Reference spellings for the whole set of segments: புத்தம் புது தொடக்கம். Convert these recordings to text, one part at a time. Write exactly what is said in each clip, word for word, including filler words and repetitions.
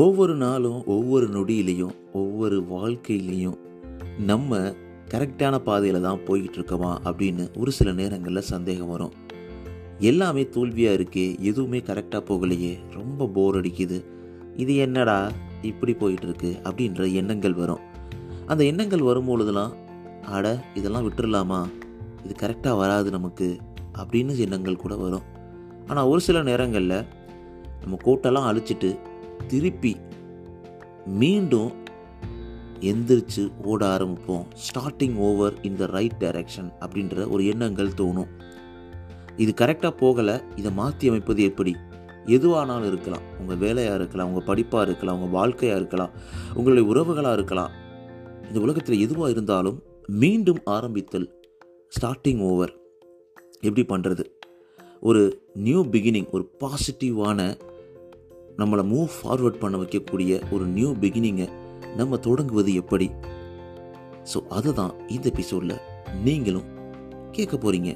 ஒவ்வொரு நாளும் ஒவ்வொரு நொடியிலையும் ஒவ்வொரு வாழ்க்கையிலையும் நம்ம கரெக்டான பாதையில் தான் போய்கிட்ருக்கோமா அப்படின்னு ஒரு சில நேரங்களில் சந்தேகம் வரும். எல்லாமே தோல்வியாக இருக்கே, எதுவுமே கரெக்டாக போகலையே, ரொம்ப போர் அடிக்குது, இது என்னடா இப்படி போயிட்டுருக்கு அப்படின்ற எண்ணங்கள் வரும். அந்த எண்ணங்கள் வரும்பொழுதுலாம் ஆட இதெல்லாம் விட்டுடலாமா, இது கரெக்டாக வராது நமக்கு அப்படின்னு எண்ணங்கள் கூட வரும். ஆனால் ஒரு சில நேரங்களில் நம்ம கோட்டெல்லாம் அழிச்சிட்டு திருப்பி மீண்டும் எந்திரிச்சு ஓட ஆரம்பிப்போம். Starting over in the right direction அப்படின்ற ஒரு எண்ணங்கள் தோணும். இது கரெக்டாக போகலை, இதை மாற்றி அமைப்பது எப்படி? எதுவானாலும் இருக்கலாம். உங்கள் வேலையாக இருக்கலாம், உங்கள் படிப்பாக இருக்கலாம், உங்கள் வாழ்க்கையாக இருக்கலாம், உங்களுடைய உறவுகளாக இருக்கலாம். இந்த உலகத்தில் எதுவாக இருந்தாலும் மீண்டும் ஆரம்பித்தல், ஸ்டார்டிங் ஓவர். எப்படி பண்ணுறது? ஒரு நியூ பிகினிங், ஒரு பாசிட்டிவான நம்மளை மூவ் ஃபார்வர்ட் பண்ண வைக்கக்கூடிய ஒரு நியூ பிகினிங்கை நம்ம தொடங்குவது எப்படி? ஸோ அதை தான் இந்த எபிசோடில் நீங்களும் கேட்க போகிறீங்க.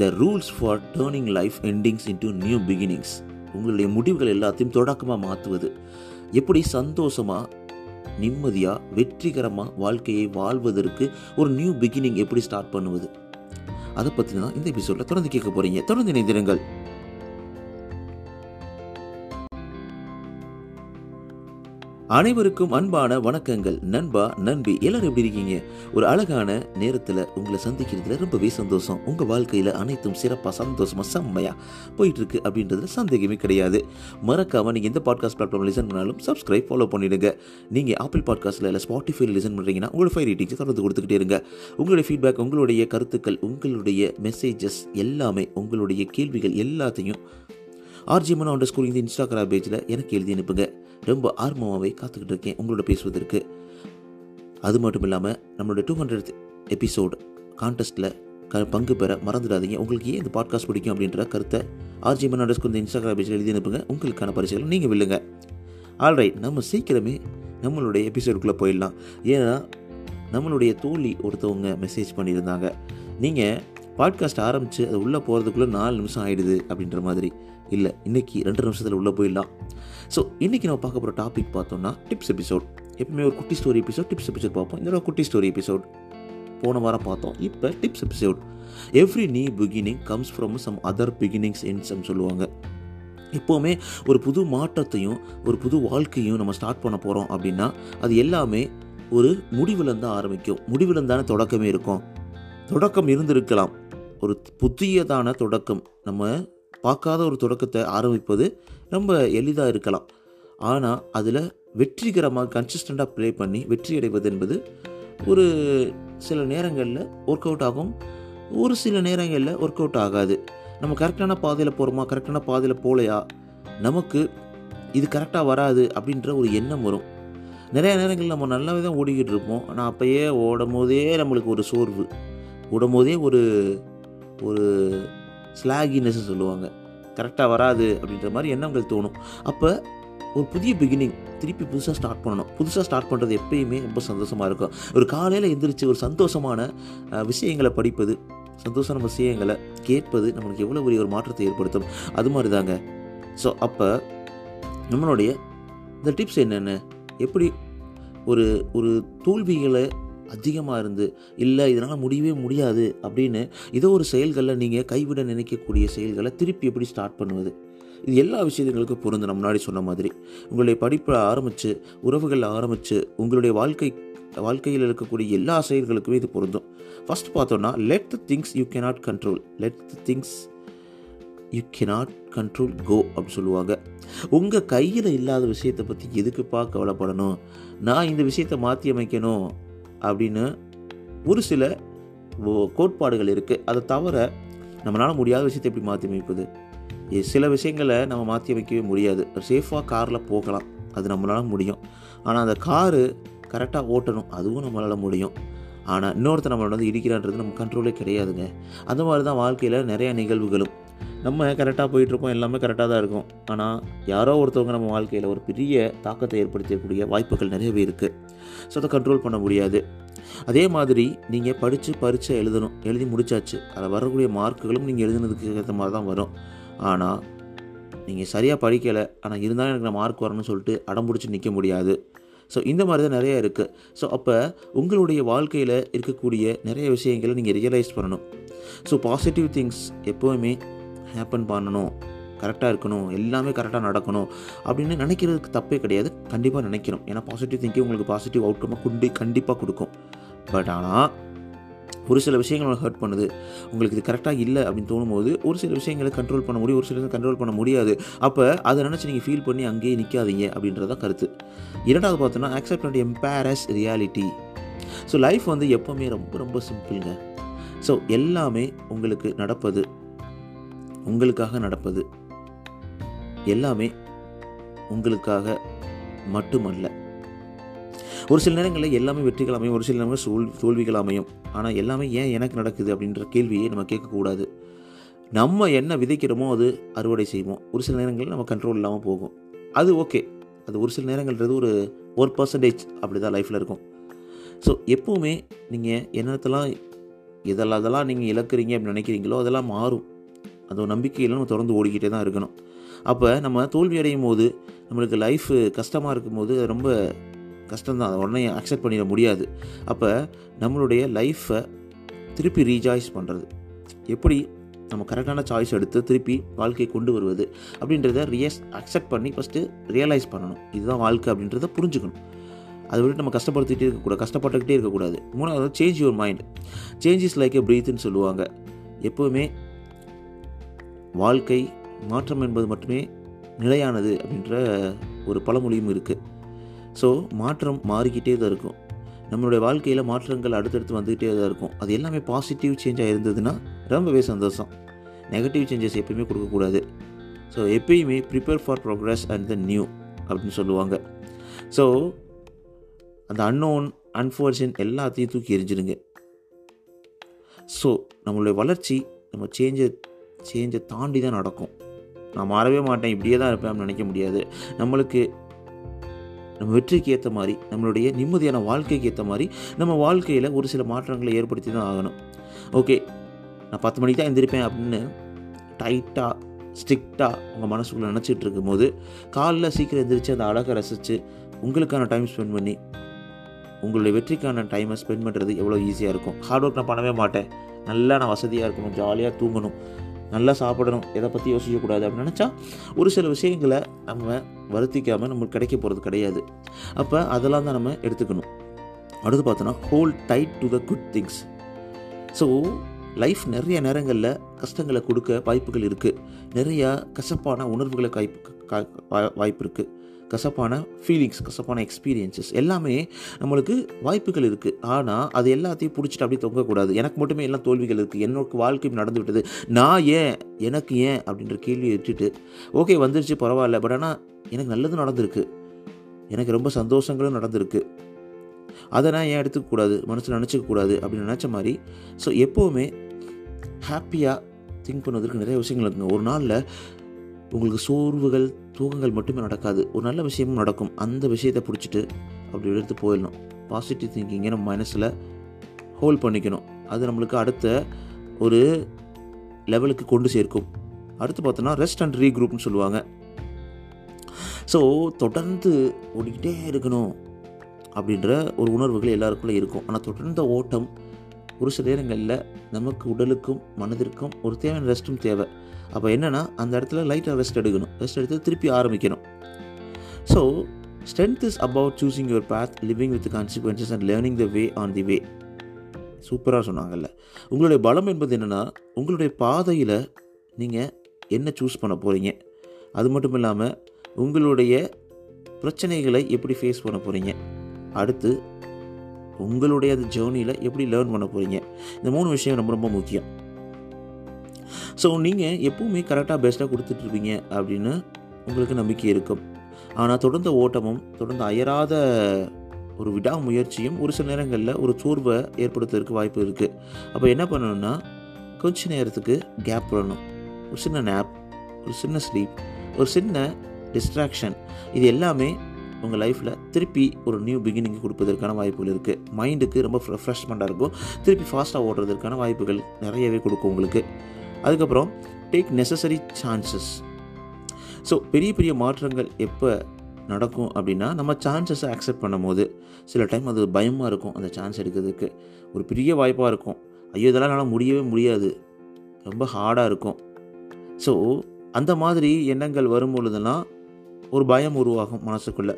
The rules for turning life endings into new beginnings. உங்களுடைய முடிவுகள் எல்லாத்தையும் தொடக்கமாக மாற்றுவது எப்படி, சந்தோஷமாக நிம்மதியாக வெற்றிகரமாக வாழ்க்கையை வாழ்வதற்கு ஒரு நியூ பிகினிங் எப்படி ஸ்டார்ட் பண்ணுவது, அதை பற்றினா இந்த எபிசோடில் தொடர்ந்து கேட்க போகிறீங்க. தொடர்ந்து இணைந்திருங்கள். அனைவருக்கும் அன்பான வணக்கங்கள். நண்பா நண்பி எல்லாரும் எப்படி இருக்கீங்க? ஒரு அழகான நேரத்தில் உங்களை சந்திக்கிறதுல ரொம்பவே சந்தோஷம். உங்கள் வாழ்க்கையில் அனைத்தும் சிறப்பாக சந்தோஷமாக செம்மையாக போயிட்டுருக்கு அப்படின்றதுல சந்தேகமே கிடையாது. மறக்காமல் நீங்கள் எந்த பாட்காஸ்ட் பிளாட்ஃபார்ம் லிசன் பண்ணாலும் சப்ஸ்கிரைப் ஃபாலோ பண்ணிவிடுங்க. நீங்கள் ஆப்பிள் பாட்காஸ்ட்டில் இல்லை ஸ்பாட்டிஃபைல லிசன் பண்ணுறீங்கன்னா உங்களோட ஃபைவ் ரேட்டிங்ஸை தொடர்ந்து கொடுத்துக்கிட்டே இருங்க. உங்களுடைய ஃபீட்பேக், உங்களுடைய கருத்துக்கள், உங்களுடைய மெசேஜஸ் எல்லாமே, உங்களுடைய கேள்விகள் எல்லாத்தையும் ஆர்ஜிமனோ அண்டர் ஸ்கூல் இந்த இன்ஸ்டாகிராம் பேஜில் எனக்கு எழுதி அனுப்புங்க. ரொம்ப ஆர்வமாகவே காத்துக்கிட்டு இருக்கேன் உங்களோட பேசுவதற்கு. அது மட்டும் இல்லாமல் நம்மளோட டூ ஹண்ட்ரட் எபிசோடு கான்டெஸ்ட்டில் க பங்கு பெற மறந்துடாதீங்க. உங்களுக்கு ஏன் இந்த பாட்காஸ்ட் பிடிக்கும் அப்படின்ற கருத்தை ஆர்ஜிமன் அண்டர்ஸ்கூல் இந்த இன்ஸ்டாகிராம் பேஜில் எழுதி அனுப்புங்க. உங்களுக்கான பரிசுகளை நீங்கள் வில்லுங்க. ஆல்ரைட், நம்ம சீக்கிரமே நம்மளுடைய எபிசோடுக்குள்ளே போயிடலாம். ஏன்னா நம்மளுடைய தோழி ஒருத்தவங்க மெசேஜ் பண்ணியிருந்தாங்க, நீங்கள் பாட்காஸ்ட் ஆரம்பித்து அது உள்ளே போகிறதுக்குள்ளே நாலு நிமிஷம் ஆகிடுது அப்படின்ற மாதிரி. இல்லை, இன்றைக்கி ரெண்டு நிமிஷத்தில் உள்ளே போயிடலாம். ஸோ இன்றைக்கி நம்ம பார்க்க போகிற டாபிக் பார்த்தோம்னா டிப்ஸ் எபிசோட். எப்பவுமே ஒரு குட்டி ஸ்டோரி எபிசோட், டிப்ஸ் எபிசோட் பார்ப்போம். இதோட குட்டி ஸ்டோரி எபிசோட் போன வாரம் பார்த்தோம். இப்போ tips episode. Every new beginning comes from some other beginnings எண்ட்ஸ்ன்னு சொல்லுவாங்க. எப்போவுமே ஒரு புது மாற்றத்தையும் ஒரு புது வாழ்க்கையும் நம்ம ஸ்டார்ட் பண்ண போகிறோம் அப்படின்னா அது எல்லாமே ஒரு முடிவில்தான் ஆரம்பிக்கும். முடிவில்தானே தொடக்கமே இருக்கும். தொடக்கம் இருந்திருக்கலாம், ஒரு புதியதான தொடக்கம், நம்ம பார்க்காத ஒரு தொடக்கத்தை ஆரம்பிப்பது ரொம்ப எளிதாக இருக்கலாம். ஆனால் அதில் வெற்றிகரமாக கன்சிஸ்டண்ட்டாக ப்ளே பண்ணி வெற்றி அடைவது என்பது ஒரு சில நேரங்களில் ஒர்க் அவுட் ஆகும், ஒரு சில நேரங்களில் ஒர்க் அவுட் ஆகாது. நம்ம கரெக்டான பாதையில் போகிறோமா, கரெக்டான பாதையில் போகலையா, நமக்கு இது கரெக்டாக வராது அப்படின்ற ஒரு எண்ணம் வரும். நிறையா நேரங்களில் நம்ம நல்லாவே தான் ஓடிக்கிட்டு இருப்போம். ஆனால் அப்போயே ஓடும் போதே நம்மளுக்கு ஒரு சோர்வு, ஓடும் போதே ஒரு ஒரு ஸ்லாகினஸ் சொல்லுவாங்க, கரெக்டாக வராது அப்படின்ற மாதிரி எண்ணங்கள் தோணும். அப்போ ஒரு புதிய பிகினிங், திருப்பி புதுசாக ஸ்டார்ட் பண்ணணும். புதுசாக ஸ்டார்ட் பண்ணுறது எப்பயுமே ரொம்ப சந்தோஷமாக இருக்கும். ஒரு காலையில் எந்திரிச்சு ஒரு சந்தோஷமான விஷயங்களை படிப்பது, சந்தோஷமான விஷயங்களை கேட்பது நம்மளுக்கு எவ்வளோ பெரிய ஒரு மாற்றத்தை ஏற்படுத்தும். அது மாதிரி தாங்க. ஸோ அப்போ நம்மளுடைய இந்த டிப்ஸ் என்னென்ன, எப்படி ஒரு ஒரு தோல்விகளை அதிகமாக இருந்து இல்லை இதனால் முடியவே முடியாது அப்படின்னு ஏதோ ஒரு செயல்களில் நீங்கள் கைவிட நினைக்கக்கூடிய செயல்களை திருப்பி எப்படி ஸ்டார்ட் பண்ணுவது, இது எல்லா விஷயங்களுக்கும் பொருந்தும். முன்னாடி சொன்ன மாதிரி உங்களுடைய படிப்பில் ஆரம்பித்து, உறவுகளில் ஆரம்பித்து, உங்களுடைய வாழ்க்கை வாழ்க்கையில் இருக்கக்கூடிய எல்லா செயல்களுக்குமே இது பொருந்தும். ஃபஸ்ட் பார்த்தோன்னா let the things you cannot control let the things you cannot control go அப்படின்னு சொல்லுவாங்க. உங்கள் கையில் இல்லாத விஷயத்தை பற்றி எதுக்குப்பா கவலைப்படணும், நான் இந்த விஷயத்தை மாற்றி அமைக்கணும் அப்படின்னு ஒரு சில கோட்பாடுகள் இருக்குது. அதை தவிர நம்மளால் முடியாத விஷயத்தை எப்படி மாற்றி அமைப்பது? சில விஷயங்களை நம்ம மாற்றி அமைக்கவே முடியாது. சேஃபாக காரில் போகலாம், அது நம்மளால் முடியும். ஆனால் அந்த காரு கரெக்டாக ஓட்டணும், அதுவும் நம்மளால் முடியும். ஆனால் இன்னொருத்த நம்மளை வந்து இடிக்கிறான்றது நம்ம கண்ட்ரோலே கிடையாதுங்க. அந்த மாதிரி தான் வாழ்க்கையில் நிறையா நிகழ்வுகளும். நம்ம கரெக்டாக போயிட்டுருப்போம், எல்லாமே கரெக்டாக தான் இருக்கும். ஆனால் யாரோ ஒருத்தவங்க நம்ம வாழ்க்கையில் ஒரு பெரிய தாக்கத்தை ஏற்படுத்தக்கூடிய வாய்ப்புகள் நிறையவே இருக்குது. ஸோ அதை கண்ட்ரோல் பண்ண முடியாது. அதே மாதிரி நீங்கள் படித்து பரீட்சை எழுதணும், எழுதி முடித்தாச்சு, அதில் வரக்கூடிய மார்க்குகளும் நீங்கள் எழுதுனதுக்கு ஏற்ற மாதிரி தான் வரும். ஆனால் நீங்கள் சரியாக படிக்கலை ஆனால் இருந்தாலும் எனக்கு நான் மார்க் வரணும்னு சொல்லிட்டு அடம்பிடிச்சி நிற்க முடியாது. ஸோ இந்த மாதிரி தான் நிறையா இருக்குது. ஸோ அப்போ உங்களுடைய வாழ்க்கையில் இருக்கக்கூடிய நிறைய விஷயங்களை நீங்கள் ரியலைஸ் பண்ணணும். ஸோ பாசிட்டிவ் திங்ஸ் எப்போவுமே ஹேப்பன் பண்ணணும், கரெக்டாக இருக்கணும், எல்லாமே கரெக்டாக நடக்கணும் அப்படின்னு நினைக்கிறதுக்கு தப்பே கிடையாது. கண்டிப்பாக நினைக்கணும், ஏன்னா பாசிட்டிவ் திங்கிங் உங்களுக்கு பாசிட்டிவ் அவுட்கமாக கொண்டு கண்டிப்பாக கொடுக்கும். பட் ஆனால் ஒரு சில விஷயங்கள் உங்களுக்கு ஹர்ட் பண்ணுது, உங்களுக்கு இது கரெக்டாக இல்லை அப்படின்னு தோணும்போது ஒரு சில விஷயங்களை கண்ட்ரோல் பண்ண முடியும், ஒரு சில கண்ட்ரோல் பண்ண முடியாது. அப்போ அதை நினச்சி நீங்கள் ஃபீல் பண்ணி அங்கேயே நிற்காதீங்க அப்படின்றத கருத்து. இரண்டாவது பார்த்தோன்னா accept and embrace reality. So life வந்து எப்போவுமே ரொம்ப ரொம்ப சிம்பிளுங்க. ஸோ எல்லாமே உங்களுக்கு நடப்பது உங்களுக்காக நடப்பது, எல்லாமே உங்களுக்காக மட்டுமல்ல. ஒரு சில நேரங்களில் எல்லாமே வெற்றிகள் அமையும், ஒரு சில நேரங்களில் சோல் தோல்விகள் அமையும். ஆனால் எல்லாமே ஏன் எனக்கு நடக்குது அப்படின்ற கேள்வியை நம்ம கேட்கக்கூடாது. நம்ம என்ன விதைக்கிறோமோ அது அறுவடை செய்வோம். ஒரு சில நேரங்களில் நம்ம கண்ட்ரோல் இல்லாமல் போகும், அது ஓகே. அது ஒரு சில நேரங்கள்ன்றது ஒரு ஒரு பர்சன்டேஜ் அப்படி தான் லைஃப்பில் இருக்கும். ஸோ எப்போவுமே நீங்கள் என்னத்தெல்லாம் இதெல்லாம் அதெல்லாம் நீங்கள் இழக்கிறீங்க அப்படின்னு நினைக்கிறீங்களோ அதெல்லாம் மாறும். அது ஒரு நம்பிக்கையில் நம்ம தொடர்ந்து ஓடிக்கிட்டே தான் இருக்கணும். அப்போ நம்ம தோல்வி அடையும் போது, நம்மளுக்கு லைஃபு கஷ்டமாக இருக்கும்போது அது ரொம்ப கஷ்டம்தான், அதை உடனே அக்செப்ட் பண்ணிட முடியாது. அப்போ நம்மளுடைய லைஃப்பை திருப்பி ரீசாய்ஸ் பண்ணுறது எப்படி, நம்ம கரெக்டான சாய்ஸ் எடுத்து திருப்பி வாழ்க்கையை கொண்டு வருவது அப்படின்றத ரியஸ் அக்செப்ட் பண்ணி ஃபஸ்ட்டு ரியலைஸ் பண்ணணும். இதுதான் வாழ்க்கை அப்படின்றத புரிஞ்சுக்கணும். அதை விட்டு நம்ம கஷ்டப்படுத்திகிட்டே இருக்கக்கூடாது, கஷ்டப்பட்டுக்கிட்டே இருக்கக்கூடாது. மூணாவது change your mind. Change is like a பிரீத்துன்னு சொல்லுவாங்க. எப்போவுமே வாழ்க்கை மாற்றம் என்பது மட்டுமே நிலையானது அப்படின்ற ஒரு பழமொழியும் இருக்குது. ஸோ மாற்றம் மாறிக்கிட்டே தான் இருக்கும், நம்மளுடைய வாழ்க்கையில் மாற்றங்கள் அடுத்தடுத்து வந்துக்கிட்டே தான் இருக்கும். அது எல்லாமே பாசிட்டிவ் சேஞ்சாக இருந்ததுன்னா ரொம்பவே சந்தோஷம். நெகட்டிவ் சேஞ்சஸ் எப்பயுமே கொடுக்கக்கூடாது. ஸோ எப்பயுமே prepare for progress and the new அப்படின்னு சொல்லுவாங்க. ஸோ அந்த அன்னோன் அன்ஃபார்ச்சுன் எல்லாத்தையும் தூக்கி எரிஞ்சிடுங்க. ஸோ நம்மளுடைய வளர்ச்சி நம்ம சேஞ்சை சேஞ்சை தாண்டி தான் நடக்கும். நான் மாறவே மாட்டேன், இப்படியே தான் இருப்பேன் அப்படின்னு நினைக்க முடியாது. நம்மளுக்கு நம்ம வெற்றிக்கு ஏற்ற மாதிரி, நம்மளுடைய நிம்மதியான வாழ்க்கைக்கு ஏற்ற மாதிரி நம்ம வாழ்க்கையில் ஒரு சில மாற்றங்களை ஏற்படுத்தி தான் ஆகணும். ஓகே, நான் பத்து மணிக்கு தான் எழுந்திருப்பேன் அப்படின்னு டைட்டாக ஸ்ட்ரிக்டாக உங்கள் மனசுக்குள்ளே நினச்சிட்டு இருக்கும்போது, காலைல சீக்கிரம் எழுந்திரிச்சு அந்த அழகை ரசித்து உங்களுக்கான டைம் ஸ்பெண்ட் பண்ணி உங்களுடைய வெற்றிக்கான டைமை ஸ்பெண்ட் பண்ணுறது எவ்வளோ ஈஸியாக இருக்கும். ஹார்ட் ஒர்க் நான் பண்ணவே மாட்டேன், நல்லா நான் வசதியாக இருக்கணும், ஜாலியாக தூங்கணும், நல்லா சாப்பிடணும், எதை பற்றி யோசிக்கக்கூடாது அப்படின்னு நினச்சா ஒரு சில விஷயங்களை நம்ம வருத்திக்காமல் நம்மளுக்கு கிடைக்க போகிறது கிடையாது. அப்போ அதெல்லாம் தான் நம்ம எடுத்துக்கணும். அடுத்து பார்த்தோன்னா hold tight to the good things. So life நிறைய நேரங்களில் கஷ்டங்களை கொடுக்க வாய்ப்புகள் இருக்குது, நிறையா கசப்பான உணர்வுகளை வாய்ப்பு இருக்குது, கசப்பான ஃபீலிங்ஸ், கசப்பான எக்ஸ்பீரியன்ஸஸ் எல்லாமே நம்மளுக்கு வாய்ப்புகள் இருக்குது. ஆனால் அது எல்லாத்தையும் பிடிச்சிட்டு அப்படியே தொங்கக்கூடாது. எனக்கு மட்டுமே எல்லாம் தோல்விகள் இருக்குது, என்னோட வாழ்க்கை நடந்து விட்டது, நான் ஏன், எனக்கு ஏன் அப்படின்ற கேள்வியை வச்சுட்டு ஓகே வந்துருச்சு பரவாயில்ல, பட் ஆனால் எனக்கு நல்லதும் நடந்திருக்கு, எனக்கு ரொம்ப சந்தோஷங்களும் நடந்திருக்கு, அதை நான் ஏன் எடுத்துக்கக்கூடாது, மனசில் நினச்சிக்கக்கூடாது அப்படின்னு நினச்ச மாதிரி. ஸோ எப்போவுமே ஹாப்பியாக திங்க் பண்ணுவதற்கு நிறைய விஷயங்கள் இருக்குங்க. ஒரு நாளில் உங்களுக்கு சோர்வுகள் தூக்கங்கள் மட்டுமே நடக்காது, ஒரு நல்ல விஷயமும் நடக்கும். அந்த விஷயத்தை பிடிச்சிட்டு அப்படி எடுத்து போயிடணும். பாசிட்டிவ் திங்கிங்கை நம்ம மனசில் ஹோல்ட் பண்ணிக்கணும். அது நம்மளுக்கு அடுத்த ஒரு லெவலுக்கு கொண்டு சேர்க்கும். அடுத்து பார்த்தோன்னா ரெஸ்ட் அண்ட் ரீக்ரூப்னு சொல்லுவாங்க. ஸோ தொடர்ந்து ஓடிக்கிட்டே இருக்கணும் அப்படின்ற ஒரு உணர்வுகள் எல்லாருக்குள்ளே இருக்கும். ஆனால் தொடர்ந்த ஓட்டம் ஒரு சில நேரங்களில் நமக்கு உடலுக்கும் மனதிற்கும் ஒரு தேவையான ரெஸ்ட்டும் தேவை. அப்போ என்னென்னா அந்த இடத்துல லைட்டாக ரெஸ்ட் எடுக்கணும், ரெஸ்ட் எடுத்து திருப்பி ஆரம்பிக்கணும். So strength is about choosing your path, living with consequences and learning the way on the way. சூப்பராக சொன்னாங்கல்ல. உங்களுடைய பலம் என்பது என்னென்னா உங்களுடைய பாதையில் நீங்கள் என்ன சூஸ் பண்ண போகிறீங்க, அது மட்டும் இல்லாமல் உங்களுடைய பிரச்சனைகளை எப்படி ஃபேஸ் பண்ண போகிறீங்க, அடுத்து உங்களுடைய அந்த ஜேர்னியில் எப்படி லேர்ன் பண்ண போகிறீங்க. இந்த மூணு விஷயம் ரொம்ப ரொம்ப முக்கியம். ஸோ நீங்கள் எப்பவுமே கரெக்டாக பெஸ்ட்டாக கொடுத்துட்ருப்பீங்க அப்படின்னு உங்களுக்கு நம்பிக்கை இருக்கும். ஆனால் தொடர்ந்த ஓட்டமும் தொடர்ந்து அயராத ஒரு விடாமுயற்சியும் ஒரு சில நேரங்களில் ஒரு சோர்வை ஏற்படுத்துறதுக்கு வாய்ப்பு இருக்குது. அப்போ என்ன பண்ணணும்னா கொஞ்ச நேரத்துக்கு கேப் போடணும். ஒரு சின்ன நேப், ஒரு சின்ன ஸ்லீப், ஒரு சின்ன டிஸ்ட்ராக்ஷன், இது எல்லாமே உங்கள் லைஃப்பில் திருப்பி ஒரு நியூ பிகினிங் கொடுப்பதற்கான வாய்ப்புகள் இருக்குது. மைண்டுக்கு ரொம்ப ரெஃப்ரெஷ்மெண்ட்டாக இருக்கும், திருப்பி ஃபாஸ்ட்டாக ஓடுறதுக்கான வாய்ப்புகள் நிறையவே கொடுக்கும் உங்களுக்கு. அதுக்கப்புறம் டேக் நெசசரி சான்சஸ். ஸோ பெரிய பெரிய மாற்றங்கள் எப்போ நடக்கும் அப்படின்னா, நம்ம சான்சஸை அக்செப்ட் பண்ணும் போது. சில டைம் அது பயமாக இருக்கும், அந்த சான்ஸ் எடுக்கிறதுக்கு ஒரு பெரிய வாய்ப்பாக இருக்கும். ஐயோ இதெல்லாம் என்னால் முடியவே முடியாது, ரொம்ப ஹார்டாக இருக்கும். ஸோ அந்த மாதிரி எண்ணங்கள் வரும் பொழுதுலாம் ஒரு பயம் உருவாகும் மனசுக்குள்ளே.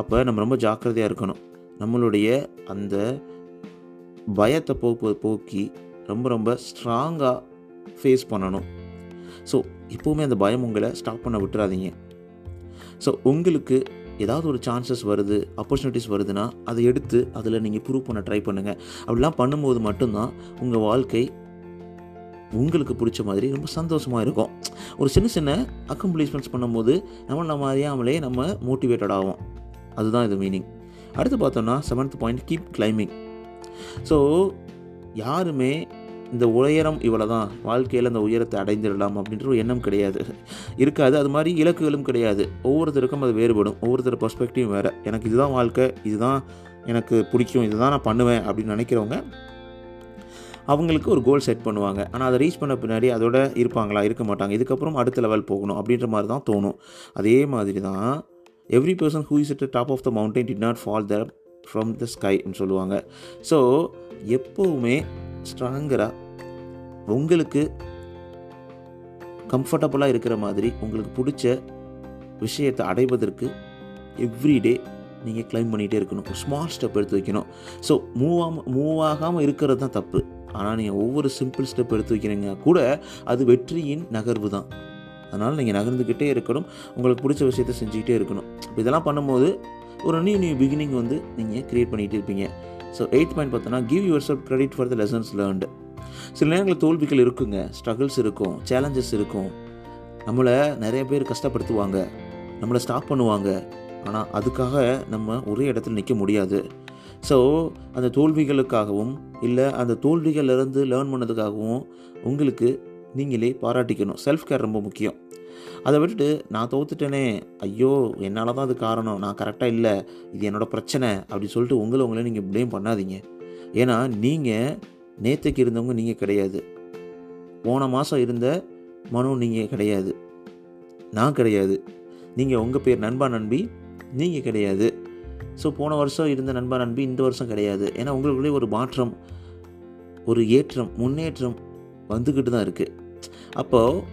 அப்போ நம்ம ரொம்ப ஜாக்கிரதையாக இருக்கணும். நம்மளுடைய அந்த பயத்தை போக்கு போக்கி ரொம்ப ரொம்ப ஸ்ட்ராங்காக ஃபேஸ் பண்ணணும். ஸோ எப்போவுமே அந்த பயம் உங்களை ஸ்டாப் பண்ண விட்டுறாதீங்க. ஸோ உங்களுக்கு ஏதாவது ஒரு சான்சஸ் வருது, ஆப்பர்ச்சுனிட்டிஸ் வருதுன்னா அதை எடுத்து அதில் நீங்கள் ப்ரூவ் பண்ண ட்ரை பண்ணுங்கள். அப்படிலாம் பண்ணும்போது மட்டும்தான் உங்கள் வாழ்க்கை உங்களுக்கு பிடிச்ச மாதிரி ரொம்ப சந்தோஷமாக இருக்கும். ஒரு சின்ன சின்ன அக்கம்ப்ளிஷ்மெண்ட்ஸ் பண்ணும்போது நம்ம நம்ம அறியாமலே நம்ம மோட்டிவேட்டட் ஆகும். அதுதான் இது மீனிங். அடுத்து பார்த்தோம்னா seventh point, keep climbing. So யாருமே இந்த உயரம் இவ்வளோ தான், வாழ்க்கையில் இந்த உயரத்தை அடைந்துடலாம் அப்படின்ற ஒரு எண்ணம் கிடையாது, இருக்காது. அது மாதிரி இலக்குகளும் கிடையாது. ஒவ்வொருத்தருக்கும் அது வேறுபடும், ஒவ்வொருத்தர் பெர்ஸ்பெக்டிவ் வேறு. எனக்கு இதுதான் வாழ்க்கை, இதுதான் எனக்கு பிடிக்கும், இதுதான் நான் பண்ணுவேன் அப்படின்னு நினைக்கிறவங்க அவங்களுக்கு ஒரு கோல் செட் பண்ணுவாங்க. ஆனால் அதை ரீச் பண்ண பின்னாடி அதோட இருப்பாங்களா? இருக்க மாட்டாங்க. இதுக்கப்புறம் அடுத்த லெவல் போகணும் அப்படின்ற மாதிரி தான் தோணும். அதே மாதிரி தான் every person who is at the top of the mountain did not fall there from the ஸ்கைன்னு சொல்லுவாங்க. ஸோ எப்போவுமே ஸ்ட்ராங்கராக உங்களுக்கு கம்ஃபர்டபுளாக இருக்கிற மாதிரி உங்களுக்கு பிடிச்ச விஷயத்தை அடைவதற்கு எவ்ரிடே நீங்கள் கிளைம் பண்ணிகிட்டே இருக்கணும். ஸ்மால் ஸ்டெப் எடுத்து வைக்கணும். ஸோ மூவ் ஆக மூவ் ஆகாமல் இருக்கிறது தான் தப்பு. ஆனால் நீங்கள் ஒவ்வொரு சிம்பிள் ஸ்டெப் எடுத்து வைக்கிறீங்க கூட அது வெற்றியின் நகர்வு தான். அதனால் நீங்கள் நகர்ந்துக்கிட்டே இருக்கணும், உங்களுக்கு பிடிச்ச விஷயத்தை செஞ்சுக்கிட்டே இருக்கணும். இப்போ இதெல்லாம் பண்ணும்போது ஒரு நியூ நியூ பிகினிங் வந்து நீங்கள் க்ரியேட் பண்ணிகிட்டே இருப்பீங்க. ஸோ எயிட் பாயிண்ட் பார்த்தோன்னா, give yourself credit for the lessons learned. சில நேரங்களில் தோல்விகள் இருக்குங்க, ஸ்ட்ரகிள்ஸ் இருக்கும், சேலஞ்சஸ் இருக்கும். நம்மளை நிறைய பேர் கஷ்டப்படுத்துவாங்க, நம்மளை ஸ்டாப் பண்ணுவாங்க. ஆனால் அதுக்காக நம்ம ஒரே இடத்துல நிற்க முடியாது. ஸோ அந்த தோல்விகளுக்காகவும் இல்லை அந்த தோல்விகளிலிருந்து லேர்ன் பண்ணதுக்காகவும் உங்களுக்கு நீங்களே பாராட்டிக்கணும். செல்ஃப் கேர் ரொம்ப முக்கியம். அதை விட்டுட்டு நான் தோத்துட்டேனே, ஐயோ என்னால் தான் அது காரணம், நான் கரெக்டாக இல்லை, இது என்னோடய பிரச்சனை அப்படின்னு சொல்லிட்டு உங்களை உங்களே நீங்கள் ப்ளேம் பண்ணாதீங்க. ஏன்னா நீங்கள் நேற்றுக்கு இருந்தவங்க நீங்கள் கிடையாது, போன மாதம் இருந்த மனு நீங்கள் கிடையாது, நான் கிடையாது. நீங்கள் உங்கள் பேர் நண்பா நண்பி நீங்கள் கிடையாது. ஸோ போன வருஷம் இருந்த நண்பா நண்பி இந்த வருஷம் கிடையாது. ஏன்னா உங்களுக்குள்ளே ஒரு மாற்றம், ஒரு ஏற்றம், முன்னேற்றம் வந்துக்கிட்டு தான் இருக்குது. அப்போது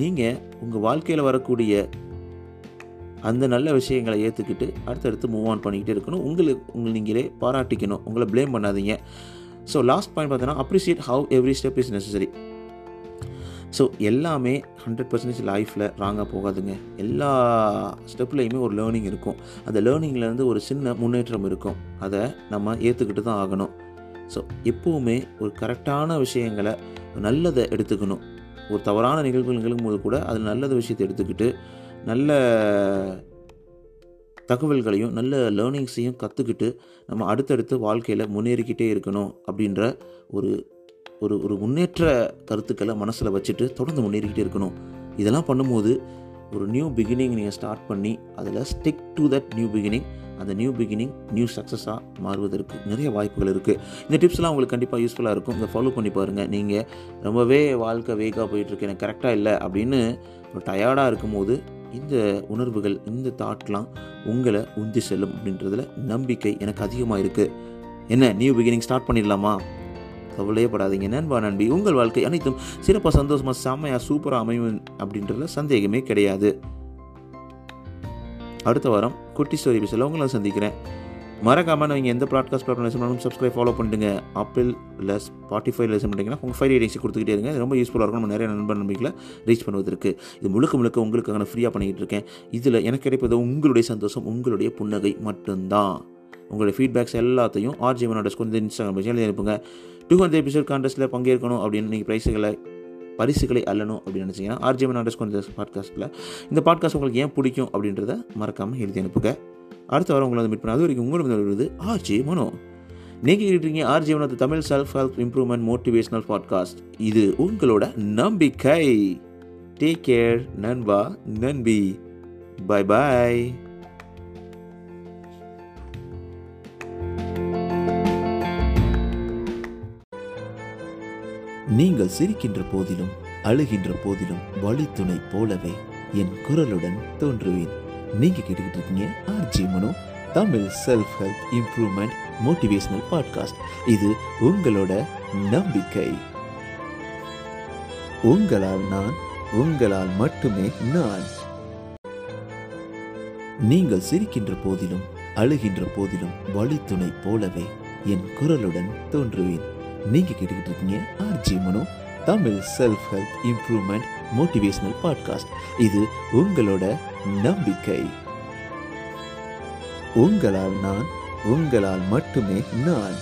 நீங்கள் உங்கள் வாழ்க்கையில் வரக்கூடிய அந்த நல்ல விஷயங்களை ஏற்றுக்கிட்டு அடுத்தடுத்து மூவ் ஆன் பண்ணிக்கிட்டே இருக்கணும். உங்களுக்கு உங்களை நீங்களே பாராட்டிக்கணும், உங்களை ப்ளேம் பண்ணாதீங்க. ஸோ லாஸ்ட் பாயிண்ட் பார்த்தோன்னா, appreciate how every step is necessary. So எல்லாமே ஹண்ட்ரட் பர்சன்டேஜ் லைஃப்பில் ராங்காக போகாதுங்க. எல்லா ஸ்டெப்லேயுமே ஒரு லேர்னிங் இருக்கும். அந்த லேர்னிங்லேருந்து ஒரு சின்ன முன்னேற்றம் இருக்கும். அதை நம்ம ஏற்றுக்கிட்டு தான் ஆகணும். ஸோ எப்போவுமே ஒரு கரெக்டான விஷயங்களை, நல்லதை எடுத்துக்கணும். ஒரு தவறான நிகழ்வு நிகழும் போது கூட அதில் நல்ல விஷயத்தை எடுத்துக்கிட்டு நல்ல தகவல்களையும் நல்ல லேர்னிங்ஸையும் கற்றுக்கிட்டு நம்ம அடுத்தடுத்து வாழ்க்கையில் முன்னேறிக்கிட்டே இருக்கணும் அப்படின்ற ஒரு ஒரு ஒரு முன்னேற்ற கருத்துக்களை மனசில் வச்சுட்டு தொடர்ந்து முன்னேறிக்கிட்டே இருக்கணும். இதெல்லாம் பண்ணும்போது ஒரு நியூ பிகினிங் நீங்கள் ஸ்டார்ட் பண்ணி அதில் stick to that new beginning. அந்த நியூ பிகினிங் நியூ சக்ஸஸாக மாறுவதற்கு நிறைய வாய்ப்புகள் இருக்குது. இந்த டிப்ஸ்லாம் உங்களுக்கு கண்டிப்பாக யூஸ்ஃபுல்லாக இருக்கும். இதை ஃபாலோ பண்ணி பாருங்கள். நீங்கள் ரொம்பவே வாழ்க்கை வேகாக போயிட்டுருக்கு, எனக்கு கரெக்டாக இல்லை அப்படின்னு ஒரு டயர்டாக இருக்கும்போது இந்த உணர்வுகள், இந்த தாட்லாம் உங்களை உந்தி செல்லும் அப்படின்றதுல நம்பிக்கை எனக்கு அதிகமாக இருக்குது. என்ன நியூ பிகினிங் ஸ்டார்ட் பண்ணிடலாமா? கவலையப்படாதீங்க நண்பா நண்பி. உங்கள் வாழ்க்கை அனைத்தும் சிறப்பாக, சந்தோஷமாக, செம்மையாக, சூப்பராக அமையும் அப்படின்றதுல சந்தேகமே கிடையாது. அடுத்த வாரம் குட்டி ஸ்டோரி பேசல உங்களை சந்திக்கிறேன். மறக்காமல் நீங்கள் எந்த ப்ராட்காஸ்ட் ப்ளாட்ஃபார்ம் சப்ஸ்கிரைப் ஃபாலோ பண்ணிடுங்க. ஆப்பிள் இல்லை ஸ்பாட்டிஃபைல லிசன் பண்ணிட்டீங்கன்னா உங்கள் ஃபைவ் ரேட்டிங்ஸ் கொடுத்துக்கிட்டே இருங்க. ரொம்ப யூஸ்ஃபுல்லாக இருக்கும். நம்ம நிறைய நண்பர் நம்பிக்கையில் ரீச் பண்ணுவதற்கு இது முழுக்க முழுக்க உங்களுக்காக நான் ஃப்ரீயாக பண்ணிக்கிட்டு இருக்கேன். இதில் எனக்கு கிடைப்பது உங்களுடைய சந்தோஷம், உங்களுடைய புன்னகை மட்டும்தான். உங்களுடைய ஃபீட்பேக்ஸ் எல்லாத்தையும் ஆர்ஜிமனோடஸ்க்கு வந்து இன்ஸ்டாகிராம் பேஜில் அனுப்புங்க. டூ ஹண்ட்ரட் எபிசோட் கான்டெஸ்ட்டில் பங்கேற்கணும் அப்படின்னு நீங்கள் பிரைஸுகளை பரிசுகளை அல்லணும் அப்படின்னு நினச்சிங்கன்னா ஆர்ஜிமனோடஸ்க்கு வந்து பாட்காஸ்ட்டில் இந்த பாட்காஸ்ட் உங்களுக்கு ஏன் பிடிக்கும் அப்படின்றத மறக்காமல் எழுதி அனுப்புங்க. அடுத்த வாரம் உங்களை வந்து மீட் பண்ண அது வரைக்கும் உங்களுக்கு வருவது ஆர்ஜி மனோ. நீங்கள் கேட்டுருக்கீங்க RJ Mano Tamil self help improvement motivational podcast. இது உங்களோட நம்பிக்கை. டேக் கேர் நண்பா நண்பி. பாய் பாய். நீங்கள் சிரிக்கின்ற போதிலும் அழுகின்ற போதிலும் வழித்துணை போலவே என் குரலுடன் தோன்றுவேன். நீங்கள் கேட்டுக்கிட்டு இருக்கீங்க RJ Mano Tamil self help improvement motivational podcast. இது உங்களோட நம்பிக்கை. உங்களால் நான், உங்களால் மட்டுமே நான். நீங்கள் சிரிக்கின்ற போதிலும் அழுகின்ற போதிலும் வழித்துணை போலவே என் குரலுடன் தோன்றுவேன். நீங்கள் கேட்டுக்கிட்டு இருக்கீங்க RJ Mano Tamil self help improvement motivational podcast. இது உங்களோட நம்பிக்கை. உங்களால் நான், உங்களால் மட்டுமே நான்.